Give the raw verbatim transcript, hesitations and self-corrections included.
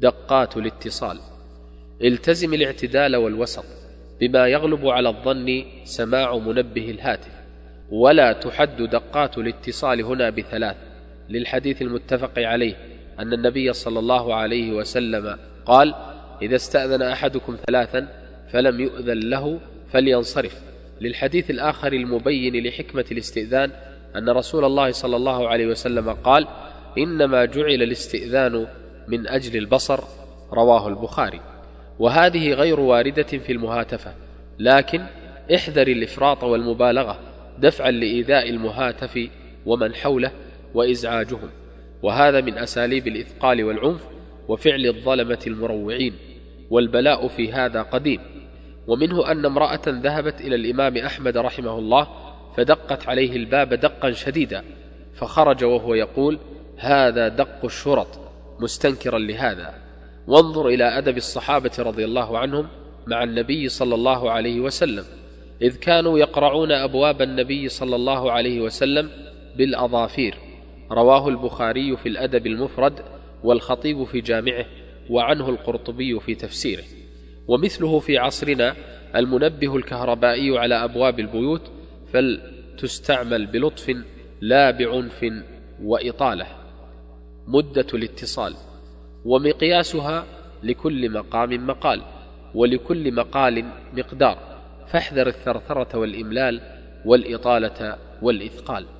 دقات الاتصال: التزم الاعتدال والوسط بما يغلب على الظن سماع منبه الهاتف، ولا تحد دقات الاتصال هنا بثلاث، للحديث المتفق عليه أن النبي صلى الله عليه وسلم قال: إذا استأذن أحدكم ثلاثا فلم يؤذن له فلينصرف، للحديث الآخر المبين لحكمة الاستئذان أن رسول الله صلى الله عليه وسلم قال: إنما جعل الاستئذان من أجل البصر، رواه البخاري. وهذه غير واردة في المهاتفة، لكن احذر الإفراط والمبالغة دفعا لإيذاء المهاتف ومن حوله وإزعاجهم، وهذا من أساليب الإثقال والعنف وفعل الظلمة المروعين، والبلاء في هذا قديم. ومنه أن امرأة ذهبت إلى الإمام أحمد رحمه الله فدقت عليه الباب دقا شديدا، فخرج وهو يقول: هذا دق الشرط، مستنكرا لهذا. وانظر إلى أدب الصحابة رضي الله عنهم مع النبي صلى الله عليه وسلم، إذ كانوا يقرعون أبواب النبي صلى الله عليه وسلم بالأظافير، رواه البخاري في الأدب المفرد والخطيب في جامعه، وعنه القرطبي في تفسيره. ومثله في عصرنا المنبه الكهربائي على أبواب البيوت، فلتستعمل بلطف لا بعنف وإطالة. مدة الاتصال ومقياسها: لكل مقام مقال، ولكل مقال مقدار، فاحذر الثرثرة والإملال والإطالة والإثقال.